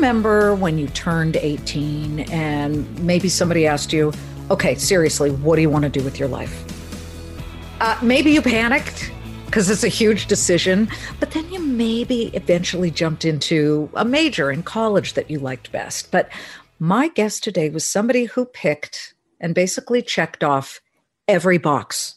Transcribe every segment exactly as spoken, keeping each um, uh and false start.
remember when you turned eighteen and maybe somebody asked you, okay, seriously, what do you want to do with your life? Uh, maybe you panicked because it's a huge decision, but then you maybe eventually jumped into a major in college that you liked best. But my guest today was somebody who picked and basically checked off every box.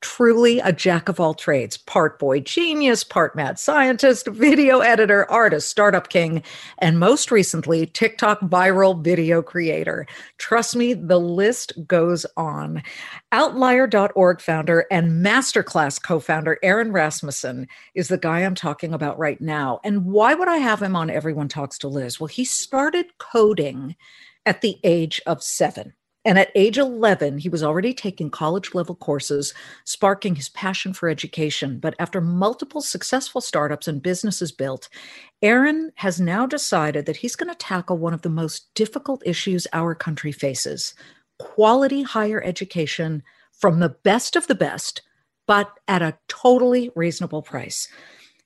Truly a jack of all trades, part boy genius, part mad scientist, video editor, artist, startup king, and most recently, TikTok viral video creator. Trust me, the list goes on. Outlier dot org founder and MasterClass co-founder Aaron Rasmussen is the guy I'm talking about right now. And why would I have him on Everyone Talks to Liz? Well, he started coding at the age of seven. And at age eleven, he was already taking college-level courses, sparking his passion for education. But after multiple successful startups and businesses built, Aaron has now decided that he's going to tackle one of the most difficult issues our country faces, quality higher education from the best of the best, but at a totally reasonable price.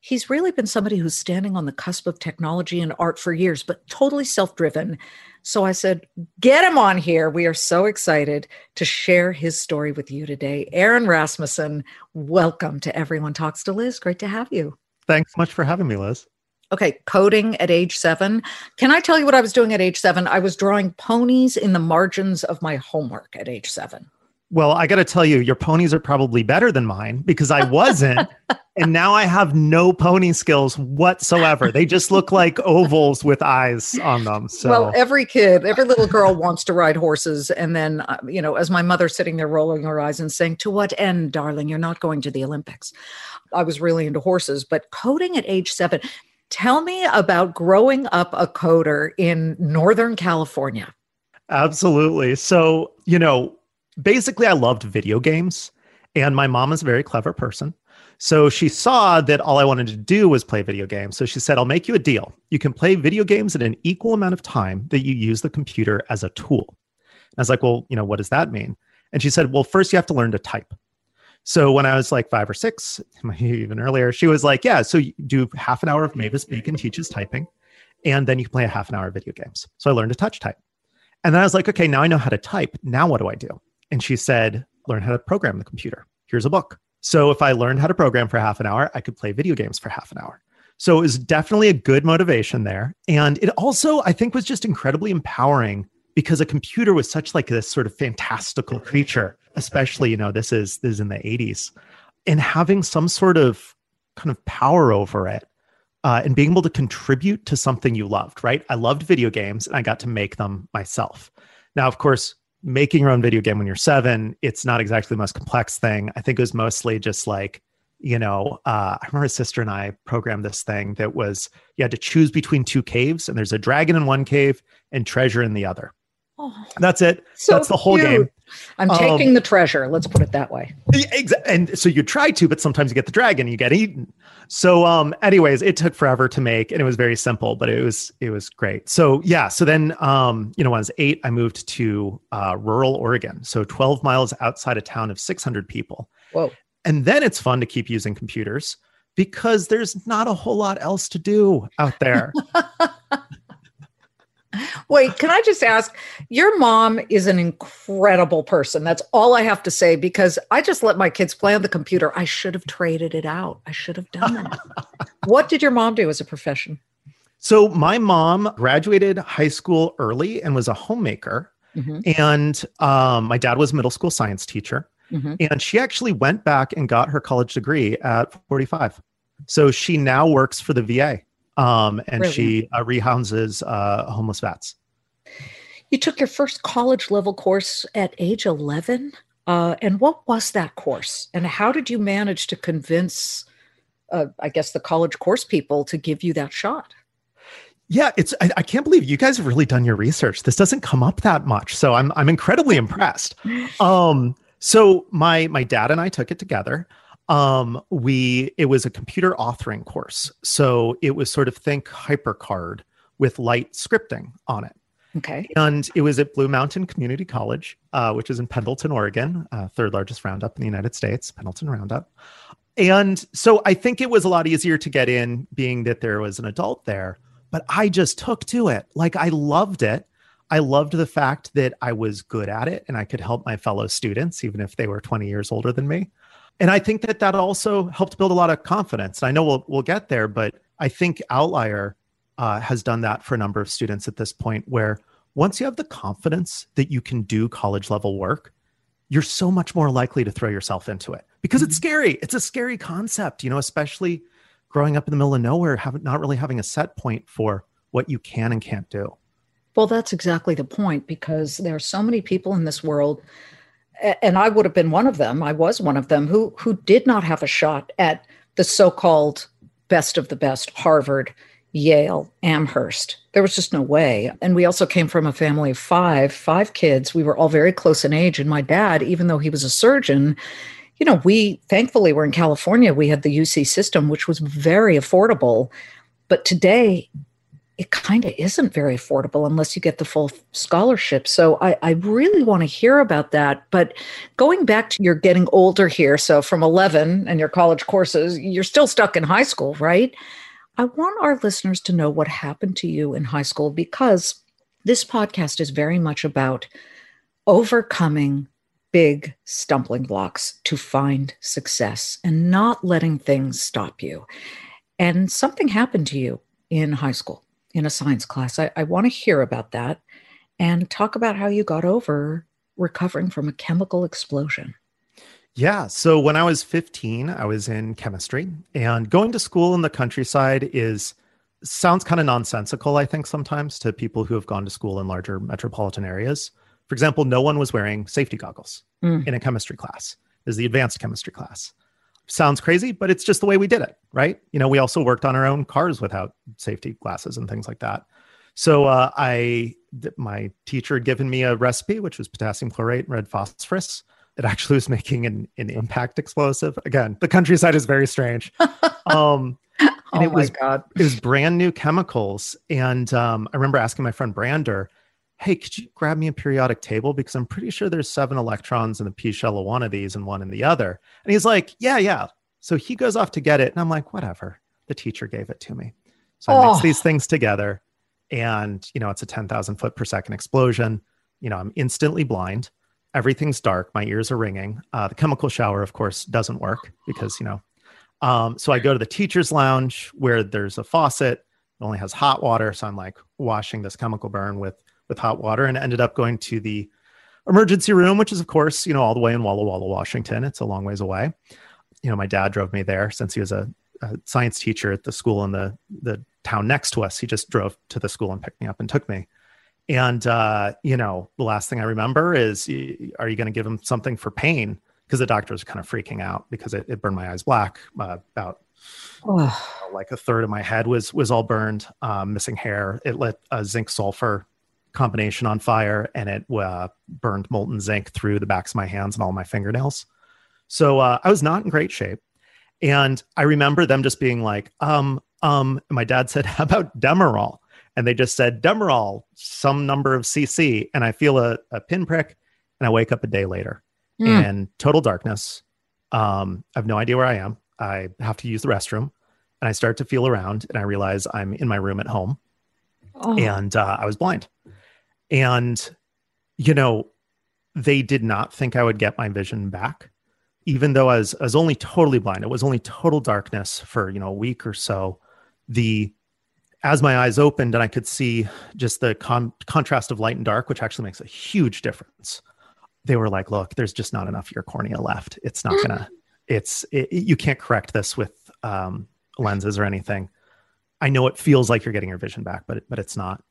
He's really been somebody who's standing on the cusp of technology and art for years, but totally self-driven. So I said, get him on here. We are so excited to share his story with you today. Aaron Rasmussen, welcome to Everyone Talks to Liz. Great to have you. Thanks so much for having me, Liz. Okay, coding at age seven. Can I tell you what I was doing at age seven? I was drawing ponies in the margins of my homework at age seven. Well, I got to tell you, your ponies are probably better than mine because I wasn't. And now I have no pony skills whatsoever. They just look like ovals with eyes on them. So. Well, every kid, every little girl wants to ride horses. And then, you know, as my mother sitting there rolling her eyes and saying, to what end, darling? You're not going to the Olympics. I was really into horses, but coding at age seven. Tell me about growing up a coder in Northern California. Absolutely. So, you know, basically, I loved video games, and my mom is a very clever person. So she saw that all I wanted to do was play video games. So she said, I'll make you a deal. You can play video games at an equal amount of time that you use the computer as a tool. And I was like, well, you know, what does that mean? And she said, well, first you have to learn to type. So when I was like five or six, even earlier, she was like, yeah, so you do half an hour of Mavis Beacon Teaches Typing, and then you can play a half an hour of video games. So I learned to touch type. And then I was like, okay, now I know how to type. Now what do I do? And she said, learn how to program the computer. Here's a book. So if I learned how to program for half an hour, I could play video games for half an hour. So it was definitely a good motivation there. And it also, I think, was just incredibly empowering because a computer was such like this sort of fantastical creature, especially, you know, this is, this is in the eighties. And having some sort of kind of power over it uh, and being able to contribute to something you loved, right? I loved video games and I got to make them myself. Now, of course, making your own video game when you're seven, it's not exactly the most complex thing. I think it was mostly just like, you know, uh, I remember a sister and I programmed this thing that was, you had to choose between two caves and there's a dragon in one cave and treasure in the other. Oh, that's it. So that's the whole cute. Game. I'm um, taking the treasure. Let's put it that way. And so you try to, but sometimes you get the dragon and you get eaten. So um, anyways, it took forever to make and it was very simple, but it was, it was great. So yeah. So then, um, you know, when I was eight, I moved to uh, rural Oregon. So twelve miles outside a town of six hundred people. Whoa. And then it's fun to keep using computers because there's not a whole lot else to do out there. Wait, can I just ask, your mom is an incredible person. That's all I have to say, because I just let my kids play on the computer. I should have traded it out. I should have done that. What did your mom do as a profession? So my mom graduated high school early and was a homemaker. Mm-hmm. And um, my dad was a middle school science teacher. Mm-hmm. And she actually went back and got her college degree at forty-five. So she now works for the V A. Um, and Brilliant. She uh, rehouses uh, homeless vets. You took your first college level course at age eleven. Uh, and what was that course? And how did you manage to convince, uh, I guess, the college course people to give you that shot? Yeah, it's. I, I can't believe you guys have really done your research. This doesn't come up that much. So I'm, I'm incredibly impressed. Um, so my, my dad and I took it together. Um, we, it was a computer authoring course. So it was sort of think HyperCard with light scripting on it. Okay. And it was at Blue Mountain Community College, uh, which is in Pendleton, Oregon, uh, third largest Roundup in the United States, Pendleton Roundup. And so I think it was a lot easier to get in being that there was an adult there, but I just took to it. Like, I loved it. I loved the fact that I was good at it and I could help my fellow students, even if they were twenty years older than me. And I think that that also helped build a lot of confidence. And I know we'll, we'll get there, but I think Outlier uh, has done that for a number of students at this point, where once you have the confidence that you can do college level work, you're so much more likely to throw yourself into it, because it's scary. It's a scary concept, you know, especially growing up in the middle of nowhere, have, not really having a set point for what you can and can't do. Well, that's exactly the point, because there are so many people in this world, and I would have been one of them. I was one of them who who did not have a shot at the so-called best of the best, Harvard, Yale, Amherst. There was just no way. And we also came from a family of five, five kids. We were all very close in age. And my dad, even though he was a surgeon, you know, we thankfully were in California. We had the U C system, which was very affordable. But today, it kind of isn't very affordable unless you get the full scholarship. So I, I really want to hear about that. But going back to your getting older here, so from eleven and your college courses, you're still stuck in high school, right? I want our listeners to know what happened to you in high school, because this podcast is very much about overcoming big stumbling blocks to find success and not letting things stop you. And something happened to you in high school, in a science class. I, I want to hear about that and talk about how you got over recovering from a chemical explosion. Yeah. So when I was fifteen, I was in chemistry, and going to school in the countryside is sounds kind of nonsensical, I think, sometimes to people who have gone to school in larger metropolitan areas. For example, no one was wearing safety goggles mm. in a chemistry class. It was the advanced chemistry class. Sounds crazy, but it's just the way we did it, right? You know, we also worked on our own cars without safety glasses and things like that. So uh, I, th- my teacher had given me a recipe, which was potassium chlorate and red phosphorus. It actually was making an, an impact explosive. Again, the countryside is very strange. Um, and oh it was, my God. It was brand new chemicals. And um, I remember asking my friend Brander, hey, could you grab me a periodic table? Because I'm pretty sure there's seven electrons in the pea shell of one of these and one in the other. And he's like, yeah, yeah. So he goes off to get it. And I'm like, whatever. The teacher gave it to me. So oh. I mix these things together. And, you know, it's a ten thousand foot per second explosion. You know, I'm instantly blind. Everything's dark. My ears are ringing. Uh, the chemical shower, of course, doesn't work because, you know. Um, so I go to the teacher's lounge where there's a faucet. It only has hot water. So I'm like washing this chemical burn with with hot water, and ended up going to the emergency room, which is, of course, you know, all the way in Walla Walla, Washington. It's a long ways away. You know, my dad drove me there since he was a, a science teacher at the school in the, the town next to us. He just drove to the school and picked me up and took me. And, uh, you know, the last thing I remember is, are you going to give him something for pain? Because the doctor was kind of freaking out because it, it burned my eyes black. Uh, about oh. like a third of my head was, was all burned, um, missing hair. It lit a zinc sulfur combination on fire, and it uh, burned molten zinc through the backs of my hands and all my fingernails. So uh, I was not in great shape. And I remember them just being like, um, um, and my dad said, how about Demerol? And they just said, Demerol, some number of C C. And I feel a, a pinprick, and I wake up a day later mm. in total darkness. Um, I have no idea where I am. I have to use the restroom, and I start to feel around, and I realize I'm in my room at home oh. and uh, I was blind. And, you know, they did not think I would get my vision back, even though I was, I was only totally blind. It was only total darkness for, you know, a week or so. The, as my eyes opened and I could see just the con- contrast of light and dark, which actually makes a huge difference. They were like, look, there's just not enough of your cornea left. It's not gonna, it's, it, you can't correct this with um, lenses or anything. I know it feels like you're getting your vision back, but but it's not.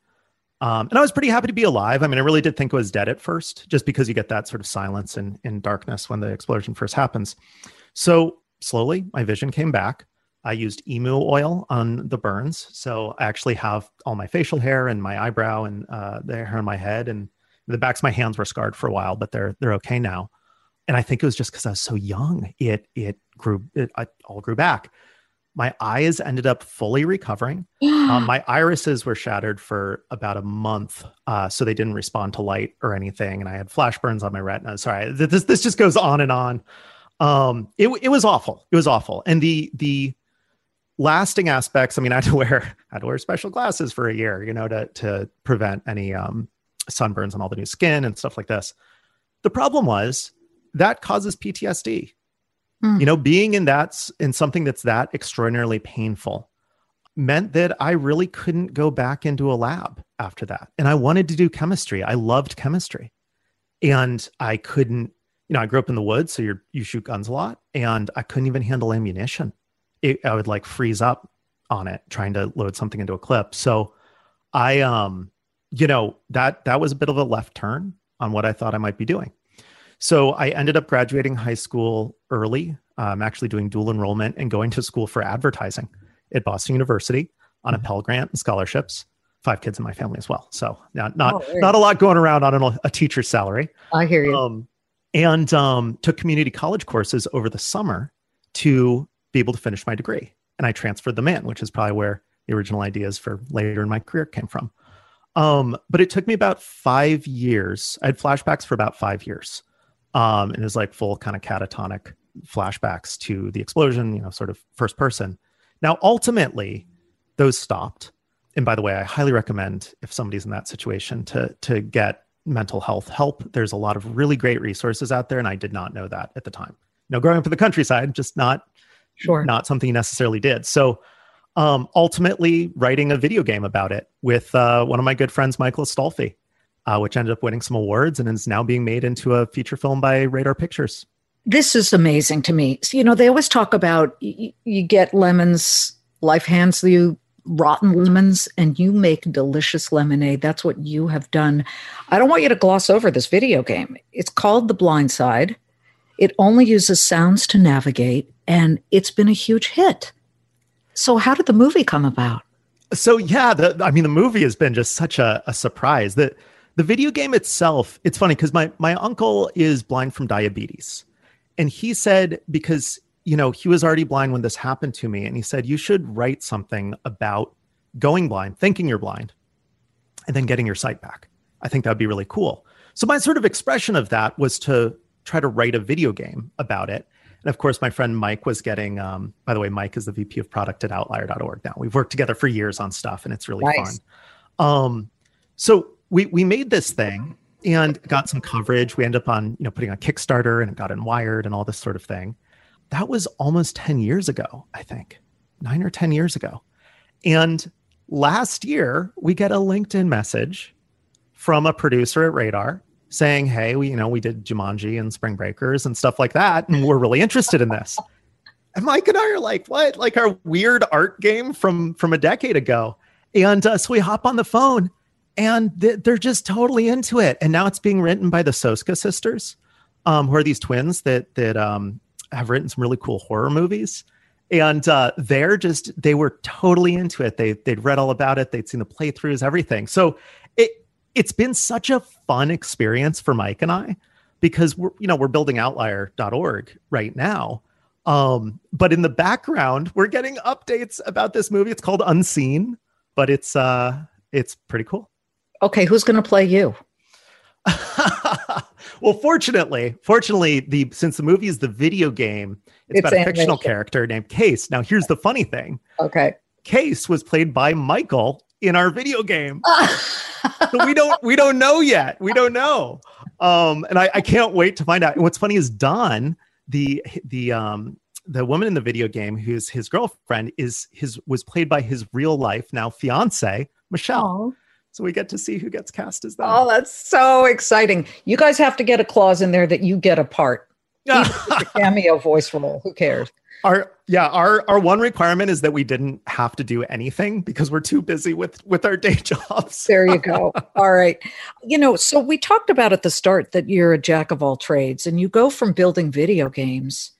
Um, and I was pretty happy to be alive. I mean, I really did think I was dead at first, just because you get that sort of silence and, and darkness when the explosion first happens. So slowly, my vision came back. I used emu oil on the burns. So I actually have all my facial hair and my eyebrow and uh, the hair on my head. And the backs of my hands were scarred for a while, but they're they're okay now. And I think it was just because I was so young. It, it, grew, it, it all grew back. My eyes ended up fully recovering. Yeah. Um, my irises were shattered for about a month. Uh, so they didn't respond to light or anything. And I had flash burns on my retina. Sorry, th- this this just goes on and on. Um, it, it was awful. It was awful. And the, the lasting aspects. I mean, I had to wear, I had to wear special glasses for a year, you know, to, to prevent any um, sunburns and all the new skin and stuff like this. The problem was that causes P T S D, mm. you know, being in that, in something that's that extraordinarily painful meant that I really couldn't go back into a lab after that. And I wanted to do chemistry. I loved chemistry and I couldn't, you know, I grew up in the woods, so you're, you shoot guns a lot, and I couldn't even handle ammunition. It, I would like freeze up on it trying to load something into a clip. So I, um, you know, that, that was a bit of a left turn on what I thought I might be doing. So I ended up graduating high school early. I'm um, actually doing dual enrollment and going to school for advertising at Boston University on a Pell Grant and scholarships. Five kids in my family as well. So not, not, oh, not a lot going around on an, a teacher's salary. I hear you. Um, and um, took community college courses over the summer to be able to finish my degree. And I transferred them in, which is probably where the original ideas for later in my career came from. Um, but it took me about five years. I had flashbacks for about five years. Um, and it was like full kind of catatonic flashbacks to the explosion, you know, sort of first person. Now, ultimately, those stopped. And by the way, I highly recommend if somebody's in that situation to, to get mental health help. There's a lot of really great resources out there. And I did not know that at the time. Now, growing up in the countryside, just not Sure. Not something you necessarily did. So um, ultimately writing a video game about it with uh, one of my good friends, Michael Stolfi, uh, which ended up winning some awards and is now being made into a feature film by Radar Pictures. This is amazing to me. So, you know, they always talk about y- you get lemons, life hands you rotten lemons, and you make delicious lemonade. That's what you have done. I don't want you to gloss over this video game. It's called The Blind Side. It only uses sounds to navigate, and it's been a huge hit. So how did the movie come about? So, yeah, the, I mean, the movie has been just such a, a surprise. The, the video game itself, it's funny because my, my uncle is blind from diabetes. And he said, because, you know, he was already blind when this happened to me. And he said, you should write something about going blind, thinking you're blind, and then getting your sight back. I think that'd be really cool. So my sort of expression of that was to try to write a video game about it. And of course, my friend Mike was getting, um, by the way, Mike is the V P of product at Outlier dot org now. We've worked together for years on stuff, and it's really nice. fun. Um, so we we made this thing and got some coverage. We ended up on, you know, putting on Kickstarter, and it got in Wired and all this sort of thing. That was almost ten years ago, I think, nine or ten years ago. And last year, we get a LinkedIn message from a producer at Radar saying, hey, we, you know, we did Jumanji and Spring Breakers and stuff like that, and we're really interested in this. And Mike and I are like, what? Like our weird art game from, from a decade ago. And uh, so we hop on the phone, and th- they're just totally into it. And now it's being written by the Soska sisters, um, who are these twins that that um, have written some really cool horror movies. And uh, they're just, they were totally into it. They, they'd read all about it. They'd seen the playthroughs, everything. So it, It's been such a fun experience for Mike and I, because we're, you know, we're building outlier dot org right now. Um, but in the background, we're getting updates about this movie. It's called Unseen, but it's, uh, it's pretty cool. Okay. Who's going to play you? Well, fortunately, fortunately the, since the movie is the video game, it's, it's about animation. A fictional character named Case. Now here's the funny thing. Okay. Case was played by Michael in our video game. So we don't, we don't know yet. We don't know. Um, and I, I can't wait to find out. And what's funny is Don, the, the, um, the woman in the video game, who's his girlfriend, is his, was played by his real life, now fiance, Michelle. Aww. So we get to see who gets cast as that. Oh, that's so exciting. You guys have to get a clause in there that you get a part. Even if it's a cameo voice role. Who cares? Our yeah, our our one requirement is that we didn't have to do anything because we're too busy with with our day jobs. There you go. All right. You know, so we talked about at the start that you're a jack of all trades, and you go from building video games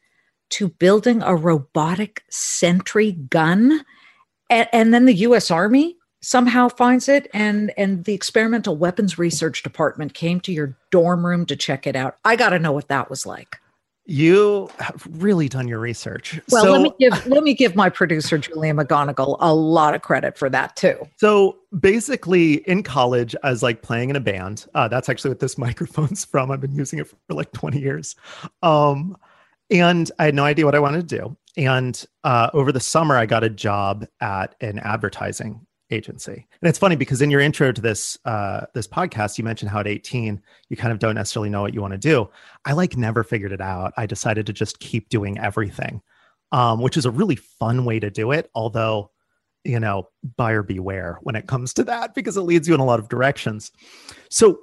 to building a robotic sentry gun, and, and then the U S Army somehow finds it, and and the Experimental Weapons Research Department came to your dorm room to check it out. I got to know what that was like. You have really done your research. Well, so, let me give let me give my producer, Julia McGonigal, a lot of credit for that, too. So basically in college, I was like playing in a band. Uh, that's actually what this microphone's from. I've been using it for like twenty years. Um, And I had no idea what I wanted to do. And uh, over the summer, I got a job at an advertising agency. And it's funny because in your intro to this uh, this podcast, you mentioned how at eighteen, you kind of don't necessarily know what you want to do. I like never figured it out. I decided to just keep doing everything, um, which is a really fun way to do it. Although, you know, buyer beware when it comes to that, because it leads you in a lot of directions. So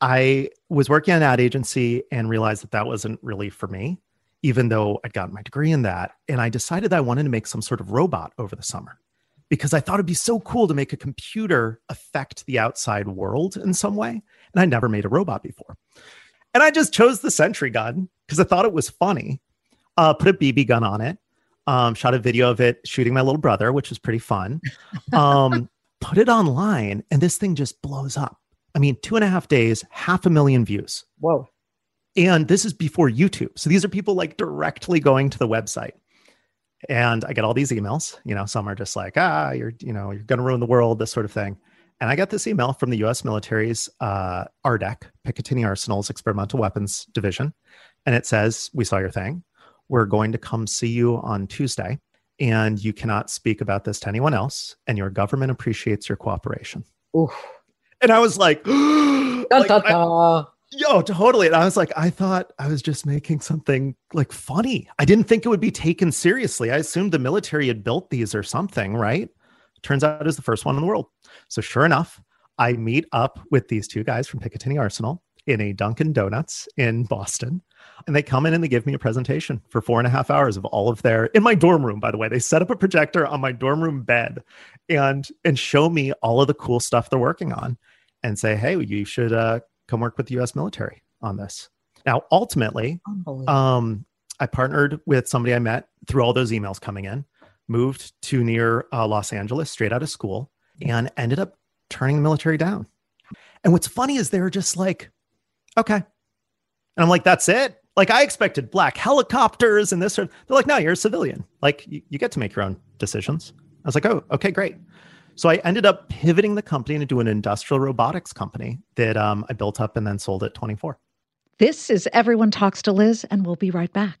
I was working at an ad agency and realized that that wasn't really for me, even though I'd gotten my degree in that. And I decided that I wanted to make some sort of robot over the summer, because I thought it'd be so cool to make a computer affect the outside world in some way. And I never made a robot before. And I just chose the sentry gun because I thought it was funny. Uh, put a B B gun on it, um, shot a video of it shooting my little brother, which was pretty fun. Um, put it online, and this thing just blows up. I mean, two and a half days, half a million views. Whoa. And this is before YouTube. So these are people like directly going to the website. And I get all these emails, you know, some are just like, ah, you're, you know, you're going to ruin the world, this sort of thing. And I got this email from the U S military's uh, ARDEC, Picatinny Arsenal's Experimental Weapons Division. And it says, we saw your thing. We're going to come see you on Tuesday. And you cannot speak about this to anyone else. And your government appreciates your cooperation. Oof. And I was like, dun, like dun, dun. I, yo, totally. And I was like, I thought I was just making something like funny. I didn't think it would be taken seriously. I assumed the military had built these or something, right? Turns out it was the first one in the world. So sure enough, I meet up with these two guys from Picatinny Arsenal in a Dunkin' Donuts in Boston. And they come in and they give me a presentation for four and a half hours of all of their, in my dorm room, by the way. They set up a projector on my dorm room bed and, and show me all of the cool stuff they're working on and say, hey, you should uh, come work with the U S military on this. Now, ultimately, um, I partnered with somebody I met through all those emails coming in, moved to near uh, Los Angeles straight out of school, and ended up turning the military down. And what's funny is they were just like, okay. And I'm like, that's it? Like, I expected black helicopters and this sort of, they're like, no, you're a civilian. Like, you, you get to make your own decisions. I was like, oh, okay, great. So I ended up pivoting the company into an industrial robotics company that um, I built up and then sold at twenty-four. This is Everyone Talks to Liz, and we'll be right back.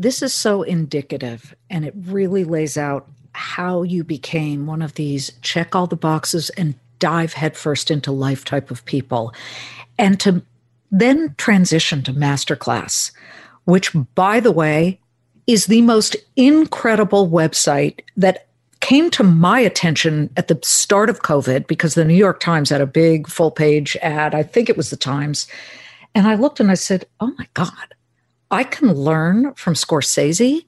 This is so indicative, and it really lays out how you became one of these check all the boxes and dive headfirst into life type of people, and to then transition to MasterClass, which, by the way, is the most incredible website that came to my attention at the start of COVID because the New York Times had a big full-page ad. I think it was the Times. And I looked and I said, oh, my God, I can learn from Scorsese.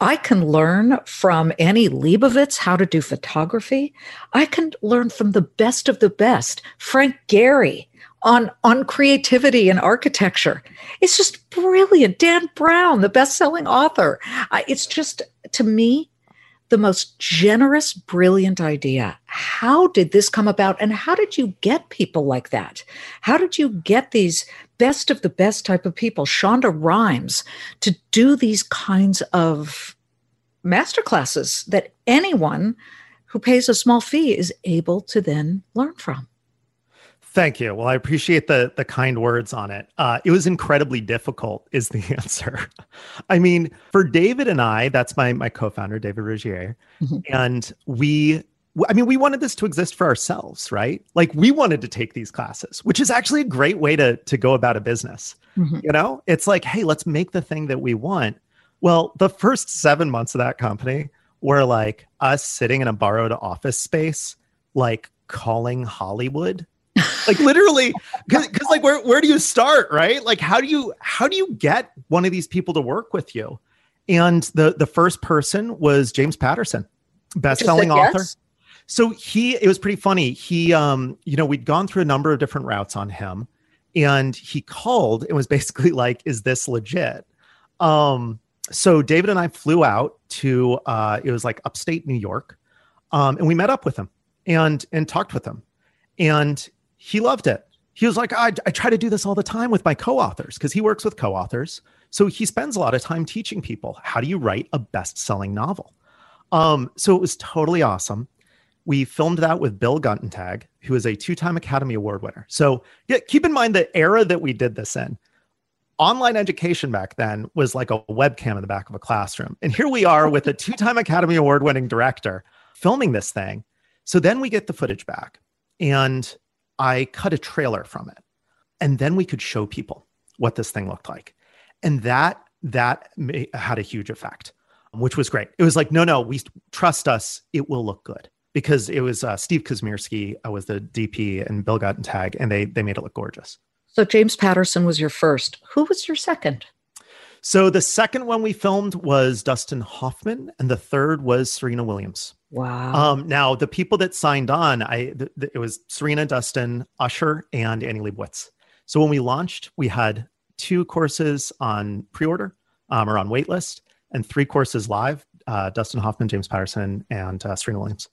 I can learn from Annie Leibovitz how to do photography. I can learn from the best of the best, Frank Gehry, on, on creativity and architecture. It's just brilliant. Dan Brown, the best-selling author. Uh, it's just, to me, the most generous, brilliant idea. How did this come about? And how did you get people like that? How did you get these best of the best type of people, Shonda Rhimes, to do these kinds of masterclasses that anyone who pays a small fee is able to then learn from? Thank you. Well, I appreciate the the kind words on it. Uh, it was incredibly difficult is the answer. I mean, for David and I, that's my my co-founder, David Rugier. Mm-hmm. And we, I mean, we wanted this to exist for ourselves, right? Like we wanted to take these classes, which is actually a great way to, to go about a business. Mm-hmm. You know, it's like, hey, let's make the thing that we want. Well, the first seven months of that company were like us sitting in a borrowed office space, like calling Hollywood. Like literally, because like where where do you start, right? Like how do you how do you get one of these people to work with you? And the the first person was James Patterson, best-selling author. Yes. So he it was pretty funny. He um you know we'd gone through a number of different routes on him, and he called and was basically like, "Is this legit?" Um, so David and I flew out to uh, it was like upstate New York, um, and we met up with him and and talked with him, and he loved it. He was like, I, I try to do this all the time with my co-authors, because he works with co-authors. So he spends a lot of time teaching people, how do you write a best-selling novel? Um, so it was totally awesome. We filmed that with Bill Gottentag, who is a two-time Academy Award winner. So yeah, keep in mind the era that we did this in. Online education back then was like a webcam in the back of a classroom. And here we are with a two-time Academy Award winning director filming this thing. So then we get the footage back, and I cut a trailer from it, and then we could show people what this thing looked like. And that, that had a huge effect, which was great. It was like, no, no, we trust us. It will look good, because it was uh, Steve Kosmierski uh, was the D P, and Bill Gottentag, and they, they made it look gorgeous. So James Patterson was your first. Who was your second? So the second one we filmed was Dustin Hoffman, and the third was Serena Williams. Wow. Um, now, the people that signed on, I th- th- it was Serena, Dustin, Usher, and Annie Leibovitz. So when we launched, we had two courses on pre-order um, or on waitlist, and three courses live, uh, Dustin Hoffman, James Patterson, and uh, Serena Williams.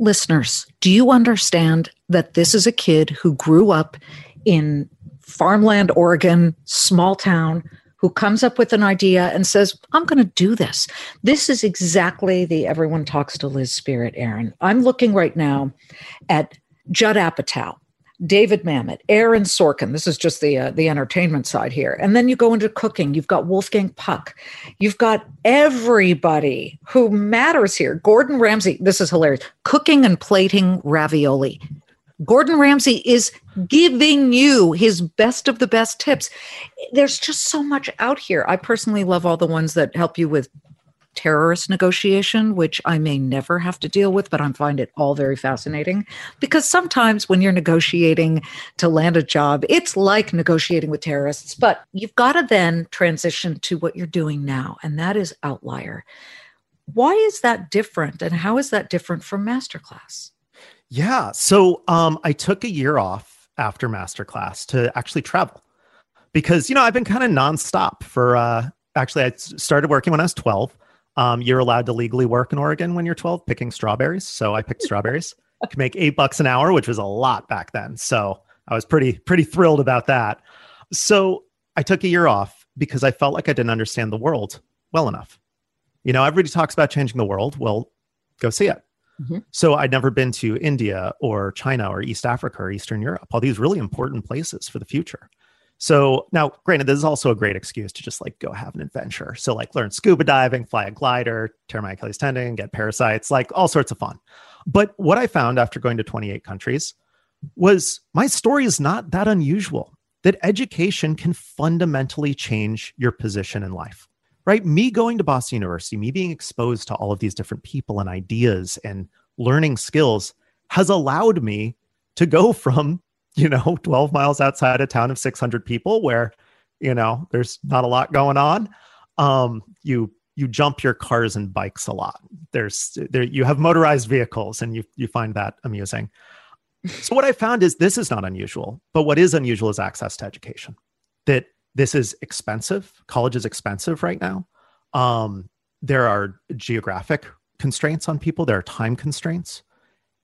Listeners, do you understand that this is a kid who grew up in farmland, Oregon, small town, who comes up with an idea and says, I'm going to do this. This is exactly the everyone talks to Liz spirit, Aaron. I'm looking right now at Judd Apatow, David Mamet, Aaron Sorkin. This is just the uh, the entertainment side here. And then you go into cooking. You've got Wolfgang Puck. You've got everybody who matters here. Gordon Ramsay. This is hilarious. Cooking and plating ravioli. Gordon Ramsay is giving you his best of the best tips. There's just so much out here. I personally love all the ones that help you with terrorist negotiation, which I may never have to deal with, but I find it all very fascinating, because sometimes when you're negotiating to land a job, it's like negotiating with terrorists, but you've got to then transition to what you're doing now, and that is Outlier. Why is that different, and how is that different from MasterClass? Yeah. So um, I took a year off after MasterClass to actually travel, because, you know, I've been kind of nonstop for, uh, actually, I started working when I was twelve. Um, you're allowed to legally work in Oregon when you're twelve picking strawberries. So I picked strawberries. I could make eight bucks an hour, which was a lot back then. So I was pretty, pretty thrilled about that. So I took a year off because I felt like I didn't understand the world well enough. You know, everybody talks about changing the world. Well, go see it. Mm-hmm. So I'd never been to India or China or East Africa or Eastern Europe, all these really important places for the future. So now, granted, this is also a great excuse to just like go have an adventure. So like learn scuba diving, fly a glider, tear my Achilles tendon, get parasites, like all sorts of fun. But what I found after going to twenty-eight countries was my story is not that unusual, that education can fundamentally change your position in life. Right? Me going to Boston University, me being exposed to all of these different people and ideas and learning skills has allowed me to go from, you know, twelve miles outside a town of six hundred people where, you know, there's not a lot going on. Um, you, you jump your cars and bikes a lot. There's there, you have motorized vehicles, and you, you find that amusing. So what I found is this is not unusual, but what is unusual is access to education. That this is expensive. College is expensive right now. Um, there are geographic constraints on people. There are time constraints.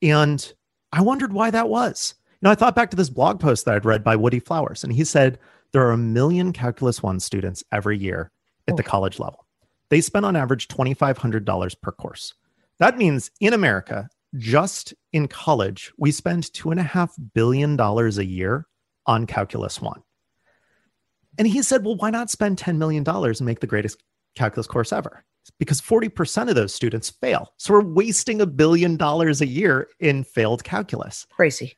And I wondered why that was. You know, I thought back to this blog post that I'd read by Woody Flowers, and he said, there are a million Calculus One students every year at oh. the college level. They spend on average twenty-five hundred dollars per course. That means in America, just in college, we spend two and a half billion dollars a year on Calculus One. And he said, well, why not spend ten million dollars and make the greatest calculus course ever? Because forty percent of those students fail. So we're wasting a billion dollars a year in failed calculus. Crazy.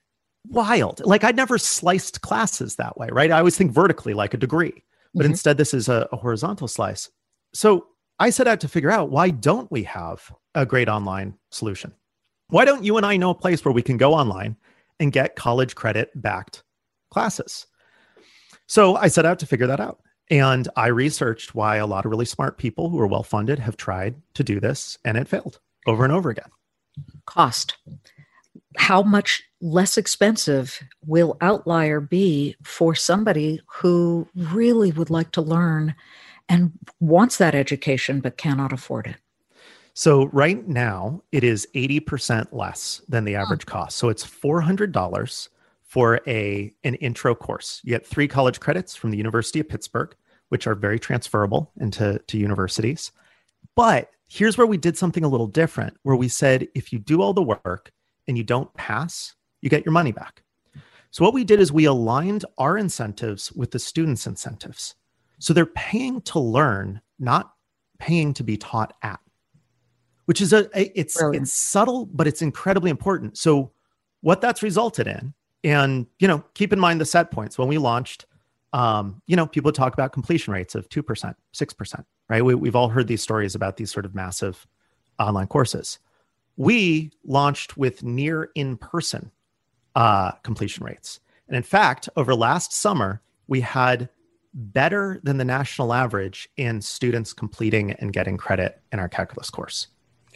wild. Like, I'd never sliced classes that way, right? I always think vertically, like a degree, but mm-hmm. instead this is a, a horizontal slice. So I set out to figure out, why don't we have a great online solution? Why don't you and I know a place where we can go online and get college credit backed classes? So I set out to figure that out. And I researched why a lot of really smart people who are well-funded have tried to do this, and it failed over and over again. Cost. How much less expensive will Outlier be for somebody who really would like to learn and wants that education but cannot afford it? So right now, it is eighty percent less than the average oh. cost. So it's four hundred dollars for a, an intro course. You get three college credits from the University of Pittsburgh, which are very transferable into to universities. But here's where we did something a little different, where we said, if you do all the work and you don't pass, you get your money back. So what we did is we aligned our incentives with the students' incentives. So they're paying to learn, not paying to be taught at, which is a, it's, it's subtle, but it's incredibly important. So what that's resulted in, and, you know, keep in mind the set points. When we launched, um, you know, people talk about completion rates of two percent, six percent, right? We, we've all heard these stories about these sort of massive online courses. We launched with near in-person uh, completion rates. And in fact, over last summer, we had better than the national average in students completing and getting credit in our calculus course.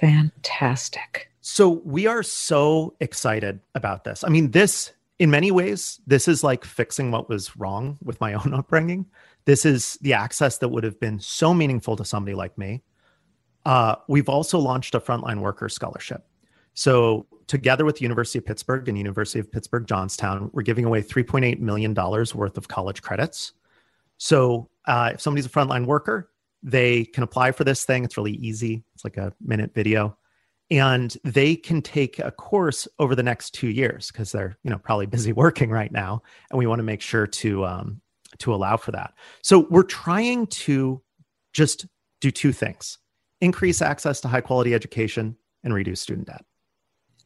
Fantastic. So we are so excited about this. I mean, this... in many ways, this is like fixing what was wrong with my own upbringing. This is the access that would have been so meaningful to somebody like me. Uh, we've also launched a frontline worker scholarship. So together with the University of Pittsburgh and University of Pittsburgh Johnstown, we're giving away three point eight million dollars worth of college credits. So uh, if somebody's a frontline worker, they can apply for this thing. It's really easy. It's like a minute video. And they can take a course over the next two years because they're, you know, probably busy working right now. And we want to make sure to, um, to allow for that. So we're trying to just do two things: increase access to high quality education and reduce student debt.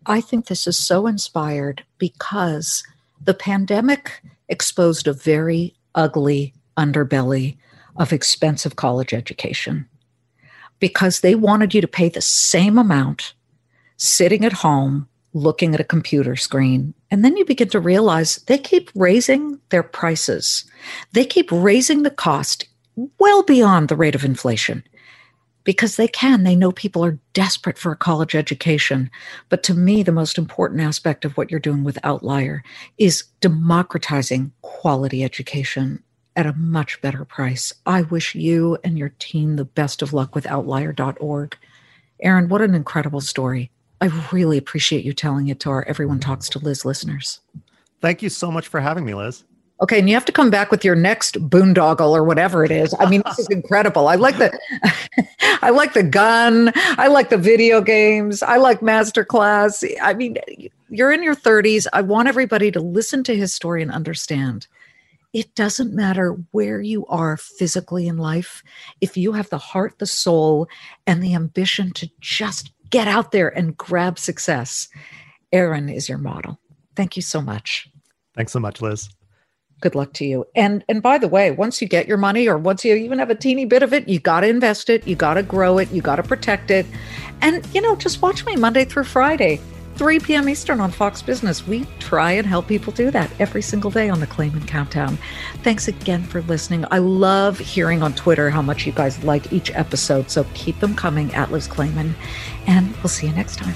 I think this is so inspired because the pandemic exposed a very ugly underbelly of expensive college education, because they wanted you to pay the same amount sitting at home, looking at a computer screen. And then you begin to realize they keep raising their prices. They keep raising the cost well beyond the rate of inflation because they can. They know people are desperate for a college education. But to me, the most important aspect of what you're doing with Outlier is democratizing quality education at a much better price. I wish you and your team the best of luck with Outlier dot org. Aaron, what an incredible story. I really appreciate you telling it to our Everyone Talks to Liz listeners. Thank you so much for having me, Liz. Okay, and you have to come back with your next boondoggle or whatever it is. I mean, this is incredible. I like the I like the gun. I like the video games. I like MasterClass. I mean, you're in your thirties. I want everybody to listen to his story and understand it doesn't matter where you are physically in life. If you have the heart, the soul, and the ambition to just get out there and grab success, Aaron is your model. Thank you so much. Thanks so much, Liz. Good luck to you. And and by the way, once you get your money, or once you even have a teeny bit of it, you got to invest it, you got to grow it, you got to protect it. And, you know, just watch me Monday through Friday, three p.m. Eastern on Fox Business. We try and help people do that every single day on the Claimant Countdown. Thanks again for listening. I love hearing on Twitter how much you guys like each episode, so keep them coming, at Liz Claimant, and we'll see you next time.